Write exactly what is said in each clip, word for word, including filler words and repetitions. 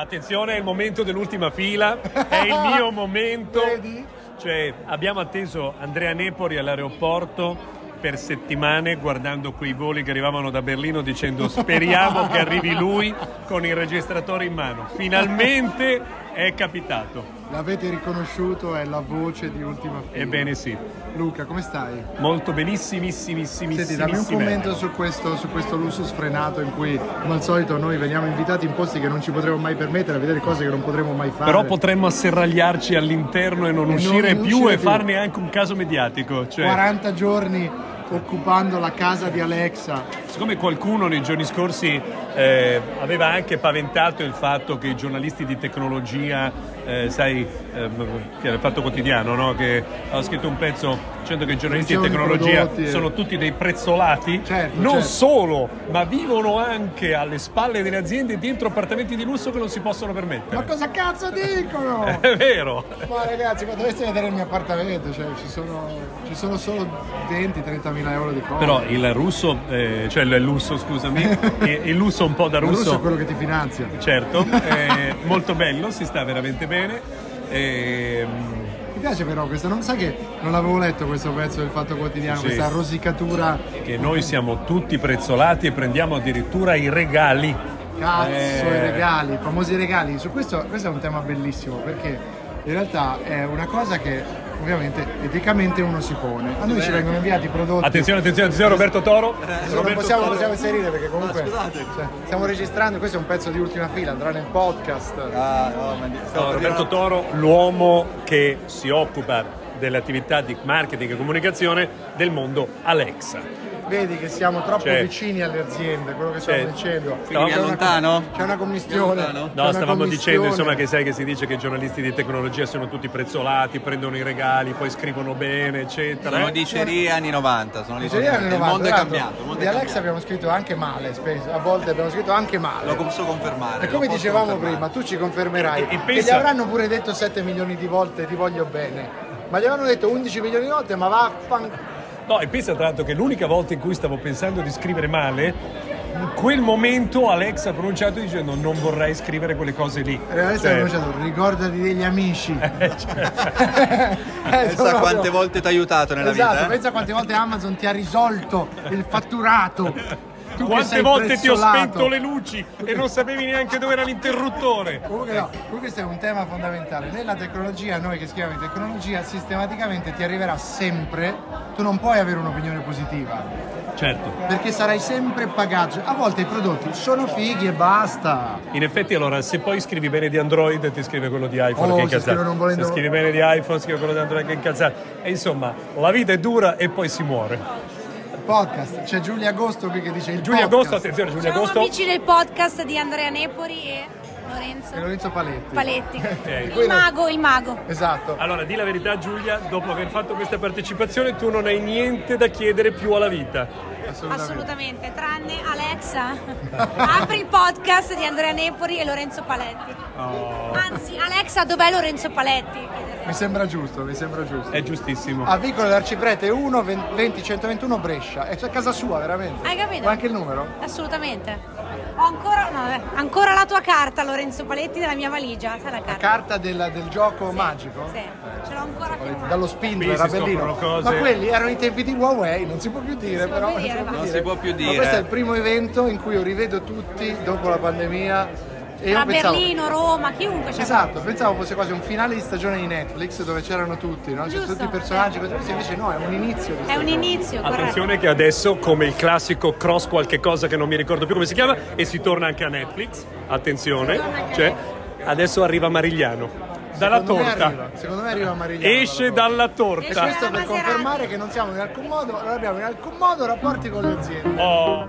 Attenzione, è il momento dell'ultima fila, è il mio momento. Vedi? Cioè, abbiamo atteso Andrea Nepori all'aeroporto per settimane guardando quei voli che arrivavano da Berlino dicendo speriamo che arrivi lui con il registratore in mano. Finalmente è capitato. L'avete riconosciuto, è la voce di Ultima Fila. Ebbene sì. Luca, come stai? Molto benissimissimissimissimi. Senti, dammi un commento su questo, su questo lusso sfrenato in cui, come al solito, noi veniamo invitati in posti che non ci potremo mai permettere, a vedere cose che non potremo mai fare. Però potremmo asserragliarci all'interno e non e uscire non più uscire e più. Farne anche un caso mediatico. Cioè... quaranta giorni occupando la casa di Alexa. Siccome qualcuno nei giorni scorsi eh, aveva anche paventato il fatto che i giornalisti di tecnologia, eh, sai, che eh, è Fatto Quotidiano, no? Che ha scritto un pezzo dicendo che i giornalisti di tecnologia prodotti, sono eh. tutti dei prezzolati, certo, non certo. solo, ma vivono anche alle spalle delle aziende dentro appartamenti di lusso che non si possono permettere. Ma cosa cazzo dicono? È vero. Ma ragazzi, ma dovreste vedere il mio appartamento, cioè ci sono, ci sono solo venti trenta euro di cose. Però il russo, eh, cioè il lusso, scusami, il lusso un po' da russo. Il russo è quello che ti finanzia. Certo, eh, molto bello, si sta veramente bene. Eh, Mi piace però questa, non sai che non l'avevo letto questo pezzo del Fatto Quotidiano, sì, questa rosicatura. Che noi siamo tutti prezzolati e prendiamo addirittura i regali. Cazzo, eh... i regali, i famosi regali. Su questo, questo è un tema bellissimo perché in realtà è una cosa che... ovviamente eticamente uno si pone. A noi ci vengono inviati prodotti. Attenzione, attenzione, attenzione Roberto Toro. Eh, non possiamo, possiamo inserire perché comunque no, scusate. Cioè, stiamo registrando, questo è un pezzo di Ultima Fila, andrà nel podcast. Ah, no, ma... no, Roberto Toro, l'uomo che si occupa delle attività di marketing e comunicazione del mondo Alexa. Vedi che siamo troppo cioè, vicini alle aziende, quello che cioè, stiamo dicendo. Quindi no, lontano? C'è una commissione. C'è una no, stavamo commissione. dicendo insomma che sai che si dice che i giornalisti di tecnologia sono tutti prezzolati, prendono i regali, poi scrivono bene, eccetera. Sono eh? dicerie anni novanta, sono dicerie anni novanta. Il mondo è cambiato. Mondo di Alexa cambiato. Abbiamo scritto anche male, spesso, a volte abbiamo scritto anche male. Lo posso confermare. E come dicevamo confermare. prima, tu ci confermerai. E, e pensa... che gli avranno pure detto sette milioni di volte ti voglio bene. Ma gli avranno detto undici milioni di volte, ma vaffanculo. No, e pensa tra l'altro che l'unica volta in cui stavo pensando di scrivere male, in quel momento Alexa ha pronunciato dicendo non vorrei scrivere quelle cose lì. Alexa ha pronunciato ricordati degli amici. Eh, cioè. eh, pensa proprio... quante volte ti ha aiutato nella esatto, vita. Eh? Pensa quante volte Amazon ti ha risolto il fatturato. Tu quante volte pressolato. Ti ho spento le luci e non sapevi neanche dove era l'interruttore. Comunque no, questo è un tema fondamentale. Nella tecnologia, noi che scriviamo in tecnologia, sistematicamente ti arriverà sempre, tu non puoi avere un'opinione positiva. Certo. Perché sarai sempre pagaggio. A volte i prodotti sono fighi e basta. In effetti allora, se poi scrivi bene di Android ti scrive quello di iPhone oh, che è incazzato. Se, volendo... se scrivi bene di iPhone scrive quello di Android che è incazzato. E insomma, la vita è dura e poi si muore. Podcast, c'è Giulia Agosto qui che dice il Giulia podcast. Agosto, attenzione Giulia Agosto. Siamo amici del podcast di Andrea Nepori e Lorenzo, e Lorenzo Paletti. Paletti. Okay. Il mago, il mago. Esatto. Allora, di la verità Giulia, dopo aver fatto questa partecipazione tu non hai niente da chiedere più alla vita. Assolutamente, Assolutamente. Tranne Alexa. Apri il podcast di Andrea Nepori e Lorenzo Paletti. Oh. Anzi, Alexa, dov'è Lorenzo Paletti? Mi sembra giusto, mi sembra giusto. È giustissimo. A Vicolo d'Arciprete uno, venti, centoventuno Brescia. È cioè casa sua, veramente. Hai capito? Ma anche il numero? Assolutamente. Ho ancora, no, beh, ancora la tua carta, Lorenzo Paletti, della mia valigia. Sai la carta? La carta della, del gioco sì, magico? Sì, eh, ce l'ho ancora Paletti, dallo spindolo, era bellino. Ma quelli erano i tempi di Huawei, non si può più dire, non però. Più dire, non si può più dire. Ma questo è il primo evento in cui io rivedo tutti dopo la pandemia. E a pensavo, Berlino, Roma, chiunque c'è. Esatto, pensavo fosse quasi un finale di stagione di Netflix dove c'erano tutti, no? C'erano tutti i personaggi, eh. invece no, è un inizio. È un inizio, corretto. Attenzione che adesso, come il classico cross qualche cosa che non mi ricordo più come si chiama, e si torna anche a Netflix, attenzione, cioè, a Netflix. Adesso arriva Marigliano. Dalla secondo torta. Me arriva, secondo me arriva Marigliano. Esce dalla torta. Esce dalla torta. E questo per Maserati. Confermare che non siamo in alcun modo, non abbiamo in alcun modo rapporti con le aziende. Oh.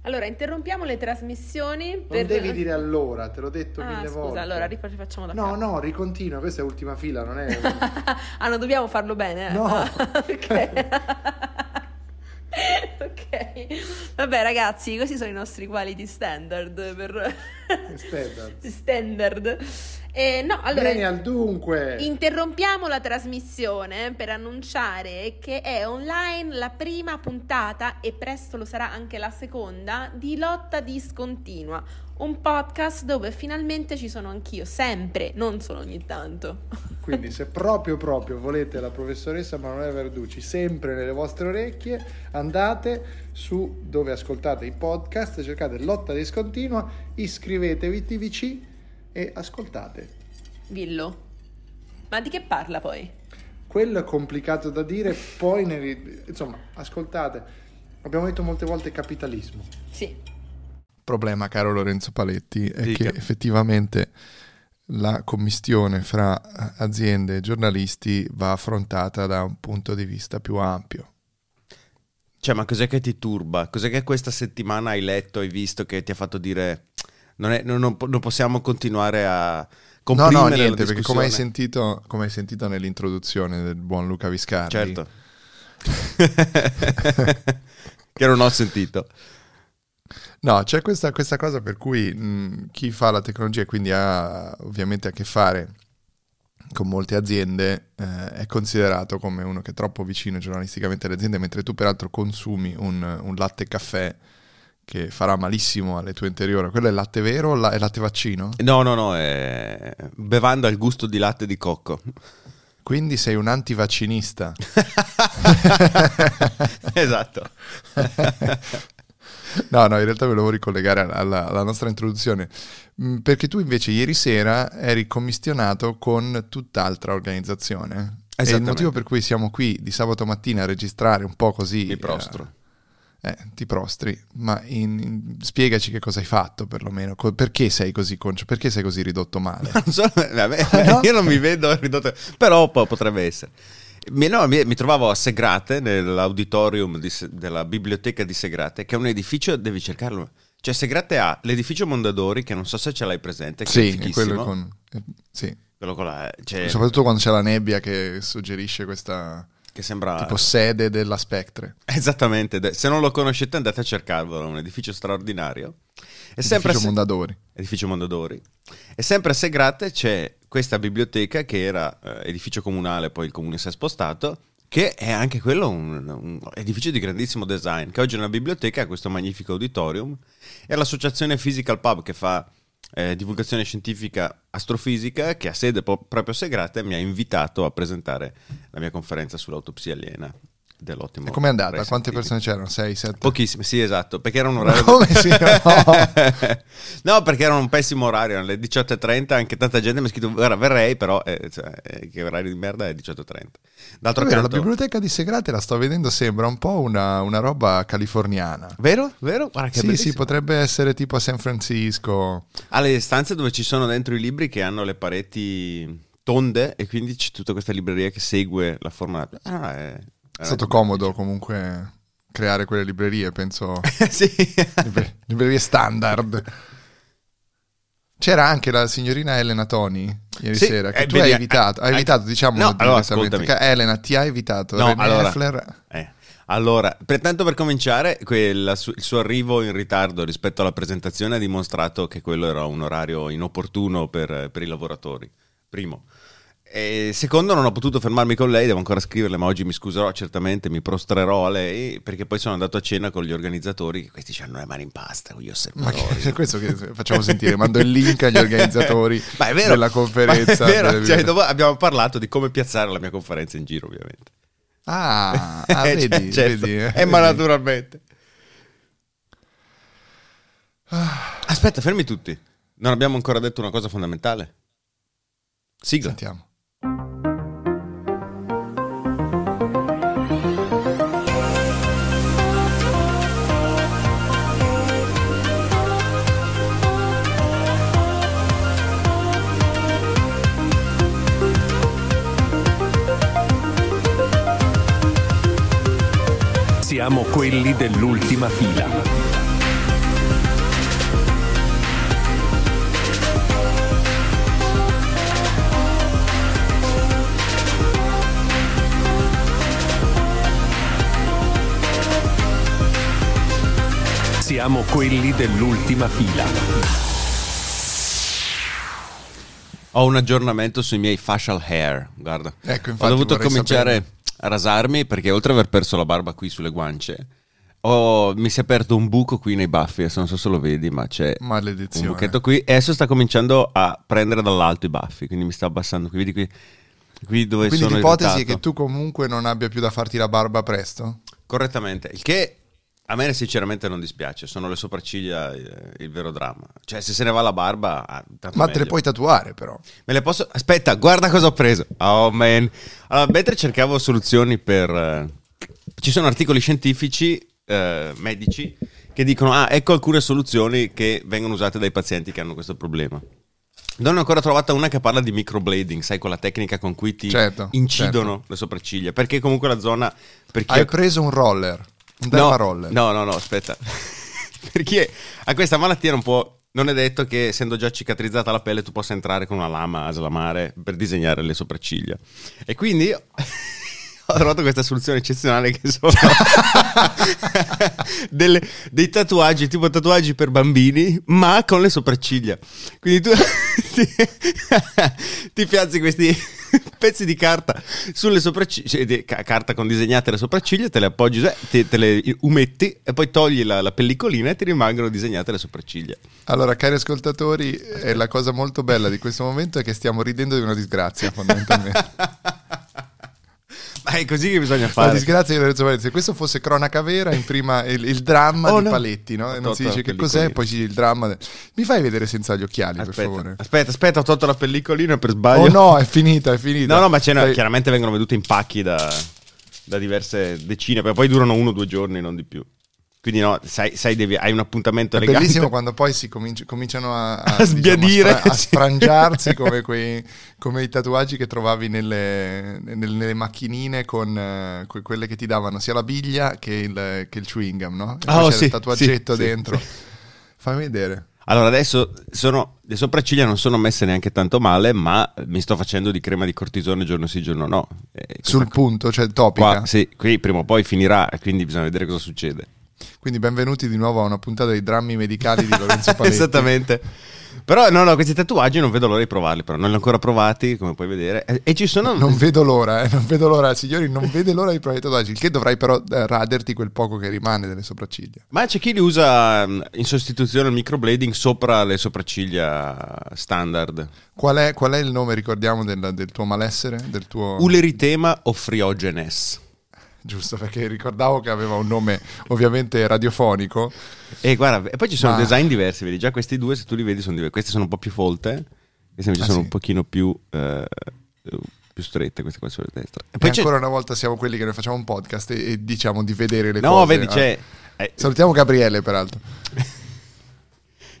Allora, interrompiamo le trasmissioni. Non per... devi dire allora, te l'ho detto ah, mille scusa, volte. Scusa, allora rifacciamo da No, capo. no, ricontinua, questa è ultima fila, non è... ah, non dobbiamo farlo bene? Eh? No! Ok. Ok. Vabbè, ragazzi, questi sono i nostri quality standard per... standard. Standard. Eh, no, allora, bene al dunque. Interrompiamo la trasmissione per annunciare che è online la prima puntata, e presto lo sarà anche la seconda, di Lotta discontinua, un podcast dove finalmente ci sono anch'io, sempre, non solo ogni tanto. Quindi se proprio proprio volete la professoressa Manuela Verduci sempre nelle vostre orecchie, andate su dove ascoltate i podcast, cercate Lotta discontinua, iscrivetevi T V C e ascoltate. Dillo. Ma di che parla poi? Quello è complicato da dire, poi ne... insomma, ascoltate. Abbiamo detto molte volte capitalismo. Sì. Il problema, caro Lorenzo Paletti, è Dica. che effettivamente la commistione fra aziende e giornalisti va affrontata da un punto di vista più ampio. Cioè, ma cos'è che ti turba? Cos'è che questa settimana hai letto, hai visto, che ti ha fatto dire non, è, non, non, non possiamo continuare a comprimere no, no, niente, la discussione? Perché come hai sentito, come hai sentito nell'introduzione del buon Luca Viscardi... Certo. Che non ho sentito. No, c'è questa, questa cosa per cui mh, chi fa la tecnologia e quindi ha ovviamente a che fare con molte aziende eh, è considerato come uno che è troppo vicino giornalisticamente alle aziende, mentre tu peraltro consumi un, un latte caffè che farà malissimo alle tue interiore. Quello è latte vero o la, è latte vaccino? No, no, no, è bevanda al gusto di latte di cocco. Quindi sei un antivaccinista. Esatto. No, no, in realtà ve lo volevo ricollegare alla, alla nostra introduzione, perché tu invece ieri sera eri commissionato con tutt'altra organizzazione. E il motivo per cui siamo qui di sabato mattina a registrare un po' così... Mi prostro. Eh, eh, ti prostri, ma in, in, spiegaci che cosa hai fatto perlomeno, co- perché sei così concio, perché sei così ridotto male? Non so, vabbè, no? Io non mi vedo ridotto, però po- potrebbe essere. Mi, no, mi, mi trovavo a Segrate, nell'auditorium di, della biblioteca di Segrate, che è un edificio, devi cercarlo. Cioè Segrate ha l'edificio Mondadori, che non so se ce l'hai presente, che sì, è fighissimo. Quello con, eh, sì, quello con la, cioè, soprattutto quando c'è la nebbia che suggerisce questa... Che sembra... Tipo sede della Spectre. Esattamente, se non lo conoscete andate a cercarvelo, è un edificio straordinario. È sempre edificio, se... Mondadori. Edificio Mondadori. E sempre a Segrate c'è questa biblioteca che era eh, edificio comunale, poi il comune si è spostato, che è anche quello un, un edificio di grandissimo design, che oggi è una biblioteca, ha questo magnifico auditorium, e l'associazione Physical Pub, che fa eh, divulgazione scientifica astrofisica, che ha sede po- proprio a Segrate, mi ha invitato a presentare la mia conferenza sull'autopsia aliena. Dell'ottimo. E com'è andata? Quante persone c'erano? sei, sette? Pochissime, sì, esatto, perché era un orario. Come si no? No, perché era un pessimo orario, alle diciotto e trenta anche tanta gente mi ha scritto "guarda, verrei", però eh, cioè, eh, che orario di merda, è diciotto e trenta. D'altro canto, la biblioteca di Segrate la sto vedendo, sembra un po' una, una roba californiana. Vero? Vero? Guarda, che sì, bellissimo. Sì, potrebbe essere tipo a San Francisco. Ha le stanze dove ci sono dentro i libri che hanno le pareti tonde e quindi c'è tutta questa libreria che segue la forma. Ah, è... È stato comodo comunque creare quelle librerie, penso. Sì. Librerie, librerie standard. C'era anche la signorina Elena Toni ieri sì, sera, che eh, tu beh, hai evitato, eh, hai evitato, eh, diciamo, no, allora, Elena ti ha evitato. No, allora, eh, allora tanto per cominciare, quella, su, il suo arrivo in ritardo rispetto alla presentazione ha dimostrato che quello era un orario inopportuno per, per i lavoratori, primo. E secondo, non ho potuto fermarmi con lei, devo ancora scriverle, ma oggi mi scuserò certamente, mi prostrerò a lei, perché poi sono andato a cena con gli organizzatori, che questi hanno le mani in pasta con gli osservatori. Ma che, questo che facciamo sentire, mando il link agli organizzatori ma è vero, della conferenza. Ma è vero, cioè, dopo abbiamo parlato di come piazzare la mia conferenza in giro, ovviamente. Ah, ah vedi, cioè, certo. vedi, eh, ma vedi. Naturalmente. Aspetta, fermi tutti, non abbiamo ancora detto una cosa fondamentale. Sigla. Sentiamo. siamo quelli dell'ultima fila. Siamo quelli dell'ultima fila. Ho un aggiornamento sui miei facial hair, guarda. Ecco, infatti, ho dovuto cominciare sapere. a rasarmi perché oltre ad aver perso la barba qui sulle guance, ho, mi si è aperto un buco qui nei baffi, adesso non so se lo vedi, ma c'è Maledizione. un buchetto qui e adesso sta cominciando a prendere dall'alto i baffi, quindi mi sta abbassando qui, vedi qui, qui dove quindi sono l'ipotesi irritato. È che tu comunque non abbia più da farti la barba presto? Correttamente, il che... a me sinceramente non dispiace, sono le sopracciglia il vero dramma. Cioè se se ne va la barba, ah, tanto Ma meglio. Te le puoi tatuare però. Me le posso... Aspetta, guarda cosa ho preso. Oh man. Allora, mentre cercavo soluzioni per... Ci sono articoli scientifici, eh, medici, che dicono, ah, ecco alcune soluzioni che vengono usate dai pazienti che hanno questo problema. Non ho ancora trovata una che parla di microblading, sai, quella tecnica con cui ti certo, incidono certo. le sopracciglia. Perché comunque la zona... Per chi Hai ha... preso un roller. No, no, no, no, aspetta. Perché a questa malattia non può, non è detto che essendo già cicatrizzata la pelle tu possa entrare con una lama a slamare per disegnare le sopracciglia. E quindi ho trovato questa soluzione eccezionale che sono delle, dei tatuaggi, tipo tatuaggi per bambini, ma con le sopracciglia. Quindi tu ti, ti piazzi questi... pezzi di carta sulle sopracciglia, carta con disegnate le sopracciglia, te le appoggi, te, te le umetti e poi togli la, la pellicolina e ti rimangono disegnate le sopracciglia. Allora, cari ascoltatori, è la cosa molto bella di questo momento è che stiamo ridendo di una disgrazia, fondamentalmente. Ma è così che bisogna fare. La disgrazia di Lorenzo Paletti. Se questo fosse cronaca vera, in prima il, il dramma oh, di no. Paletti, no? E non si dice che cos'è, poi il dramma. De... Mi fai vedere senza gli occhiali, aspetta, per favore? Aspetta, aspetta, ho tolto la pellicolina per sbaglio. Oh no, è finita, è finita. No, no, ma ce ne... Sei... chiaramente vengono vedute in pacchi da, da diverse decine, poi durano uno o due giorni, non di più. Quindi no, sai, sai devi, hai un appuntamento è elegante. Bellissimo quando poi si cominci, cominciano a, a, a sbiadire, diciamo, a, sfra- a sfrangiarsi come, quei, come i tatuaggi che trovavi nelle, nelle macchinine con que- quelle che ti davano sia la biglia che il, che il chewing gum, no? E oh, c'era sì, il tatuaggetto sì, dentro. Sì, sì. Fammi vedere. Allora adesso sono, le sopracciglia non sono messe neanche tanto male, ma mi sto facendo di crema di cortisone giorno sì giorno no. Eh, Sul punto, cioè topica. Qua, sì, qui prima o poi finirà, quindi bisogna vedere cosa succede. Quindi benvenuti di nuovo a una puntata dei drammi medicali di Lorenzo Paletti. Esattamente. Però no, no, questi tatuaggi non vedo l'ora di provarli, però non li ho ancora provati, come puoi vedere. E, e ci sono... Non vedo l'ora, eh, non vedo l'ora, signori, non vedo l'ora di provare i tatuaggi, il che dovrai però eh, raderti quel poco che rimane delle sopracciglia. Ma c'è chi li usa in sostituzione al microblading sopra le sopracciglia standard. Qual è, qual è il nome, ricordiamo, del, del tuo malessere? Del tuo... Uleritema o friogenes. Giusto, perché ricordavo che aveva un nome ovviamente radiofonico. E guarda, e poi ci sono ma... design diversi, vedi già questi due, se tu li vedi sono diversi. Queste sono un po' più folte, queste invece ah, sono sì. un pochino più eh, più strette, queste qua sulla destra. E, e poi ancora c'è... una volta siamo quelli che noi facciamo un podcast e, e diciamo di vedere le no, cose. No, vedi c'è ah. eh. Salutiamo Gabriele peraltro.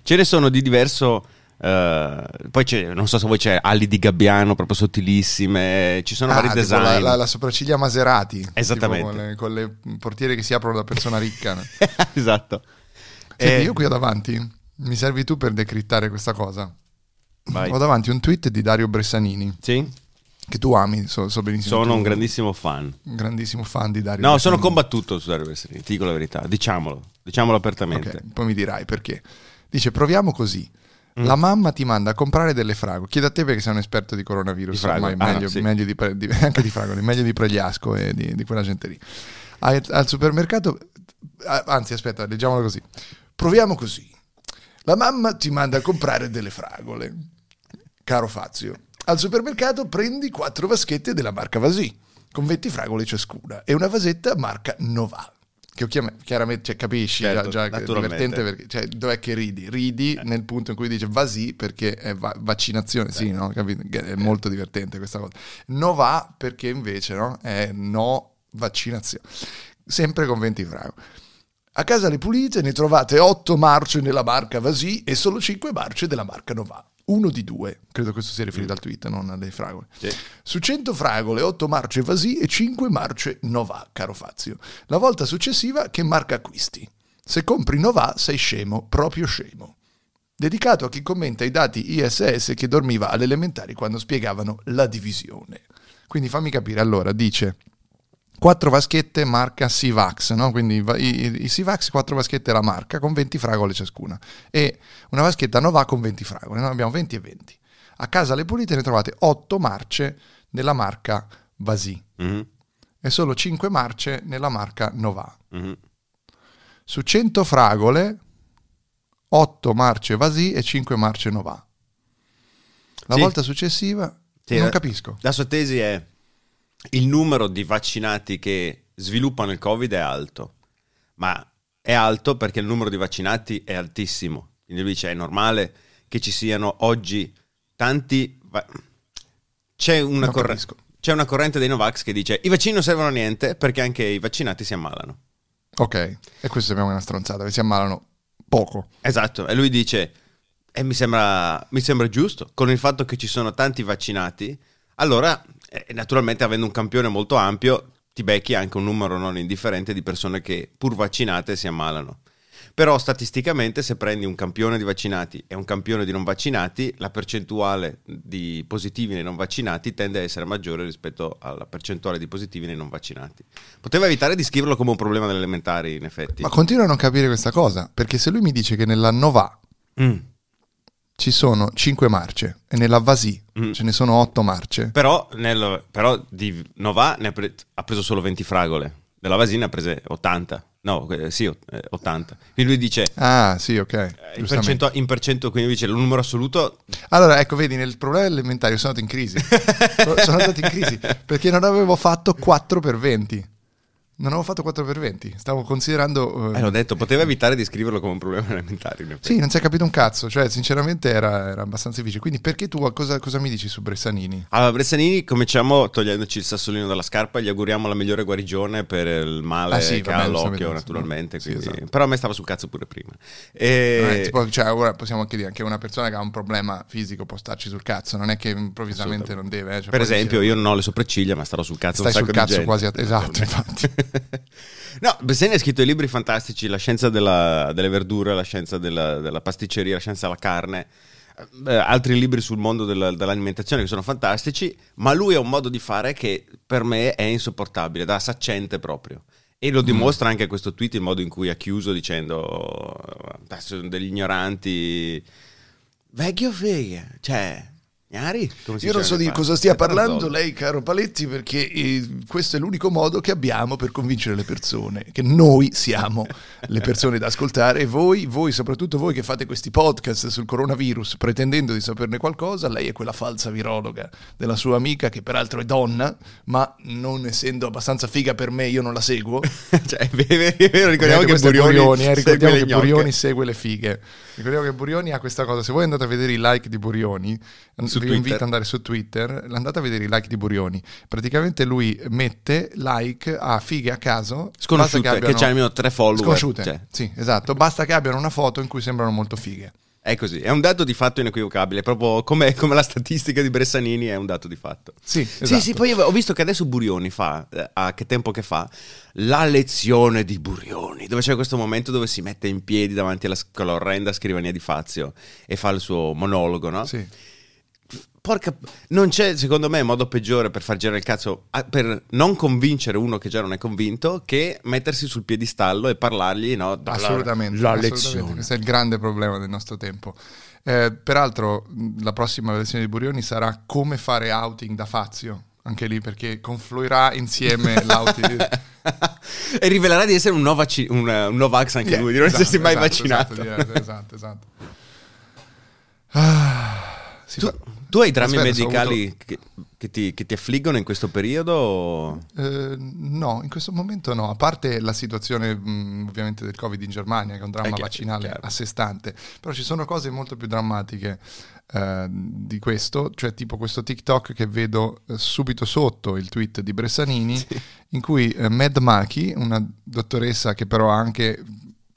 Ce ne sono di diverso. Uh, poi c'è, non so se voi c'è ali di gabbiano proprio sottilissime, ci sono ah, vari design, la, la, la sopracciglia Maserati, esattamente, con le, con le portiere che si aprono da persona ricca, no? Esatto. Senti, eh... io qui ho davanti, mi servi tu per decrittare questa cosa. Vai. Ho davanti un tweet di Dario Bressanini, sì, che tu ami, so, so benissimo. Sono tu. un grandissimo fan un grandissimo fan di Dario no Bressanini. Sono combattuto su Dario Bressanini, ti dico la verità, diciamolo diciamolo apertamente, okay, poi mi dirai perché. Dice: proviamo così. La mamma ti manda a comprare delle fragole. Chiedo a te perché sei un esperto di coronavirus, di ormai ah, meglio, sì. meglio di, di, anche di fragole, meglio di Pregliasco e di, di quella gente lì. Al, al supermercato, anzi aspetta, leggiamolo così. Proviamo così. La mamma ti manda a comprare delle fragole. Caro Fazio, al supermercato prendi quattro vaschette della marca Vasì, con venti fragole ciascuna e una vasetta marca Noval. Che chiaramente, cioè, capisci, certo, già, già è divertente perché, cioè, dov'è che ridi? Ridi eh. nel punto in cui dice Vasì perché è va- vaccinazione, eh. sì, no? Capito? È molto divertente questa cosa. No va perché invece, no? È no vaccinazione. Sempre con venti fragole. A casa ripulite ne trovate otto marce nella marca Vasì e solo cinque marce della marca Nova. uno di due. Credo questo sia riferito al tweet, non alle fragole. Sì. Su cento fragole, otto marce Vasì e cinque marce Novà, caro Fazio. La volta successiva, che marca acquisti? Se compri Novà sei scemo, proprio scemo. Dedicato a chi commenta i dati I S S che dormiva alle elementari quando spiegavano la divisione. Quindi fammi capire, allora, dice... quattro vaschette marca Sivax, no? Quindi i, i, i Sivax, quattro vaschette la marca con venti fragole ciascuna e una vaschetta Novà con venti fragole, no? Abbiamo venti e venti. A casa Le Pulite ne trovate otto marce nella marca Vasì, mm-hmm, e solo cinque marce nella marca Novà. Mm-hmm. Su cento fragole, otto marce Vasì e cinque marce Novà. La sì. volta successiva sì, non la, capisco. La sua tesi è: il numero di vaccinati che sviluppano il Covid è alto, ma è alto perché il numero di vaccinati è altissimo. Quindi lui dice: è normale che ci siano oggi tanti. Va- c'è, una corre- c'è una corrente dei Novax che dice: i vaccini non servono a niente perché anche i vaccinati si ammalano. Ok, e questo sappiamo che è una stronzata, che si ammalano poco. Esatto, e lui dice: e mi sembra, mi sembra giusto, con il fatto che ci sono tanti vaccinati, allora. E naturalmente, avendo un campione molto ampio, ti becchi anche un numero non indifferente di persone che, pur vaccinate, si ammalano. Però statisticamente, se prendi un campione di vaccinati e un campione di non vaccinati, la percentuale di positivi nei non vaccinati tende a essere maggiore rispetto alla percentuale di positivi nei non vaccinati. Poteva evitare di scriverlo come un problema delle elementari, in effetti. Ma continuo a non capire questa cosa, perché se lui mi dice che nella Novà mm. ci sono cinque marce e nella Vasì mm. ce ne sono otto marce. Però, nel, però di Novà ne ha, pre- ha preso solo venti fragole, della Vasì ne ha prese ottanta. No, eh, sì, eh, ottanta. Quindi lui dice... Ah, sì, ok. Eh, in, percento, in percento, quindi dice il numero assoluto... Allora, ecco, vedi, nel problema elementare sono andato in crisi. sono andato in crisi perché non avevo fatto quattro per venti. Non avevo fatto quattro per venti, stavo considerando... Uh... Eh, l'ho detto, poteva evitare di scriverlo come un problema elementare. Sì, non si è capito un cazzo, cioè sinceramente era, era abbastanza difficile. Quindi perché tu, cosa, cosa mi dici su Bressanini? Allora, Bressanini, cominciamo togliendoci il sassolino dalla scarpa, gli auguriamo la migliore guarigione per il male ah, sì, che ha all'occhio, naturalmente. Sì, esatto. Però a me stava sul cazzo pure prima. E... Eh, tipo, cioè, ora possiamo anche dire che una persona che ha un problema fisico può starci sul cazzo, non è che improvvisamente non deve. Eh. Cioè, per esempio, io non ho le sopracciglia, ma starò sul cazzo Stai un sacco sul cazzo di gente. Quasi a... Esatto, infatti. No, Bressanini ha scritto i libri fantastici, la scienza della, delle verdure, la scienza della, della pasticceria, la scienza della carne, eh, altri libri sul mondo della, dell'alimentazione che sono fantastici, ma lui ha un modo di fare che per me è insopportabile, da saccente proprio. E lo dimostra mm. anche questo tweet, il modo in cui ha chiuso dicendo sono degli ignoranti, vecchio figa, cioè... Gnari? Io non so di cosa stia parlando lei, caro Paletti, perché eh, questo è l'unico modo che abbiamo per convincere le persone, che noi siamo le persone da ascoltare e voi, voi, soprattutto voi che fate questi podcast sul coronavirus pretendendo di saperne qualcosa, lei è quella falsa virologa della sua amica che peraltro è donna, ma non essendo abbastanza figa per me io non la seguo. Cioè, è vero, ricordiamo che Burioni, Burioni, eh, ricordiamo che Burioni segue le fighe, ricordiamo che Burioni ha questa cosa, se voi andate a vedere i like di Burioni, vi Twitter. invito ad andare su Twitter, andate a vedere i like di Burioni. Praticamente lui mette like a fighe a caso sconosciute, che, abbiano... che c'hanno almeno tre follower sconosciute, cioè. Sì, esatto, basta che abbiano una foto in cui sembrano molto fighe. È così, è un dato di fatto inequivocabile, proprio come, come la statistica di Bressanini è un dato di fatto. Sì, esatto. Sì, sì, poi ho visto che adesso Burioni fa, a Che Tempo Che Fa, la lezione di Burioni, dove c'è questo momento dove si mette in piedi davanti alla orrenda scrivania di Fazio e fa il suo monologo, no? Sì. Porca, non c'è secondo me modo peggiore per far girare il cazzo, per non convincere uno che già non è convinto, che mettersi sul piedistallo e parlargli, no? Assolutamente, la assolutamente, lezione. Questo è il grande problema del nostro tempo. Eh, peraltro la prossima lezione di Burioni sarà come fare outing da Fazio, anche lì, perché confluirà insieme l'outing e rivelerà di essere un, novaci, un, un Novax anche yeah, lui, di non esatto, essersi mai esatto, vaccinato. Esatto, esatto, esatto. Ah, si tu... fa... Tu hai drammi Aspetta, medicali avuto... che, che, ti, che ti affliggono in questo periodo? O... Eh, no, in questo momento no, a parte la situazione mh, ovviamente del Covid in Germania, che è un dramma è chiaro, vaccinale chiaro. a sé stante, però ci sono cose molto più drammatiche eh, di questo, cioè tipo questo TikTok che vedo eh, subito sotto il tweet di Bressanini, sì. in cui eh, Mad Macchi, una dottoressa che però ha anche...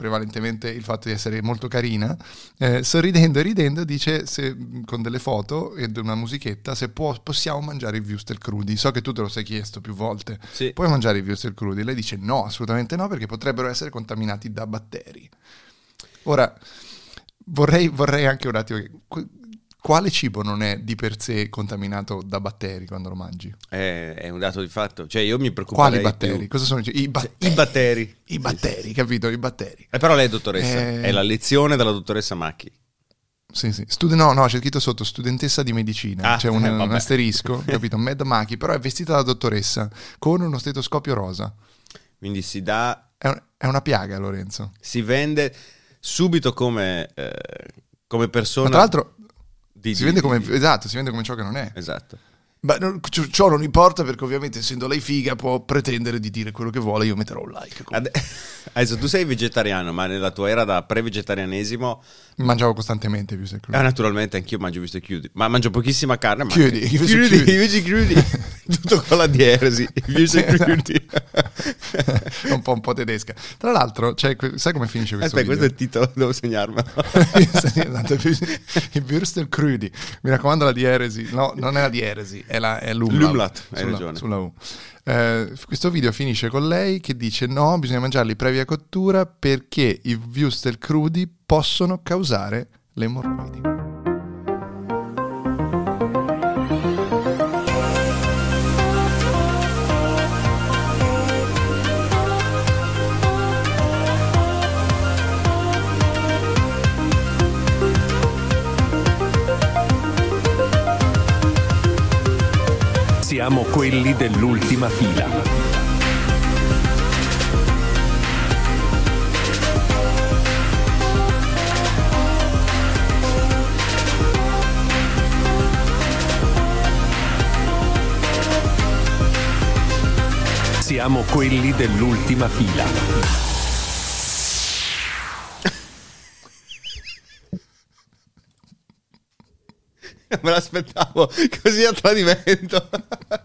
prevalentemente il fatto di essere molto carina, eh, sorridendo e ridendo dice, se, con delle foto ed una musichetta, se può, possiamo mangiare i wurstel crudi. So che tu te lo sei chiesto più volte, sì. Puoi mangiare i wurstel crudi? Lei dice no, assolutamente no, perché potrebbero essere contaminati da batteri. Ora vorrei, vorrei anche un attimo, quale cibo non è di per sé contaminato da batteri quando lo mangi? Eh, è un dato di fatto, cioè io mi preoccuperei. Quali batteri? Più... Cosa sono i batteri? I batteri, I batteri sì. Capito? I batteri. Eh, però lei è dottoressa, eh... è la lezione della dottoressa Macchi. Sì, sì. Studi- no, no, c'è scritto sotto studentessa di medicina, ah, c'è un, eh, un asterisco, capito? Mad Macchi, però è vestita da dottoressa con uno stetoscopio rosa. Quindi si dà... È, un- è una piaga, Lorenzo. Si vende... subito come, eh, come persona. Ma tra l'altro di, si di, vende come di, esatto, si vende come ciò che non è. Esatto. Ma non, ciò non importa, perché ovviamente essendo lei figa può pretendere di dire quello che vuole, io metterò un like. Ad, adesso tu sei vegetariano, ma nella tua era da pre-vegetarianesimo mangiavo costantemente più se crudi. Eh, naturalmente anch'io mangio visto chiudi, ma mangio pochissima carne, ma chiudi, anche, chiudi, chiudi, chiudi, invece chiudi. Tutto con la dieresi, un po' un po' tedesca. Tra l'altro, cioè, sai come finisce questo aspetta, video? Questo è il titolo, devo segnarmelo. I Würstel crudi. Mi raccomando la dieresi. No, non è la dieresi, è la è l'umlaut. L'umlaut, hai sulla, ragione. Sulla U. Eh, questo video finisce con lei che dice no, bisogna mangiarli previa cottura perché i Würstel crudi possono causare le emorroidi. Siamo quelli dell'ultima fila. Siamo quelli dell'ultima fila. Me l'aspettavo così a tradimento.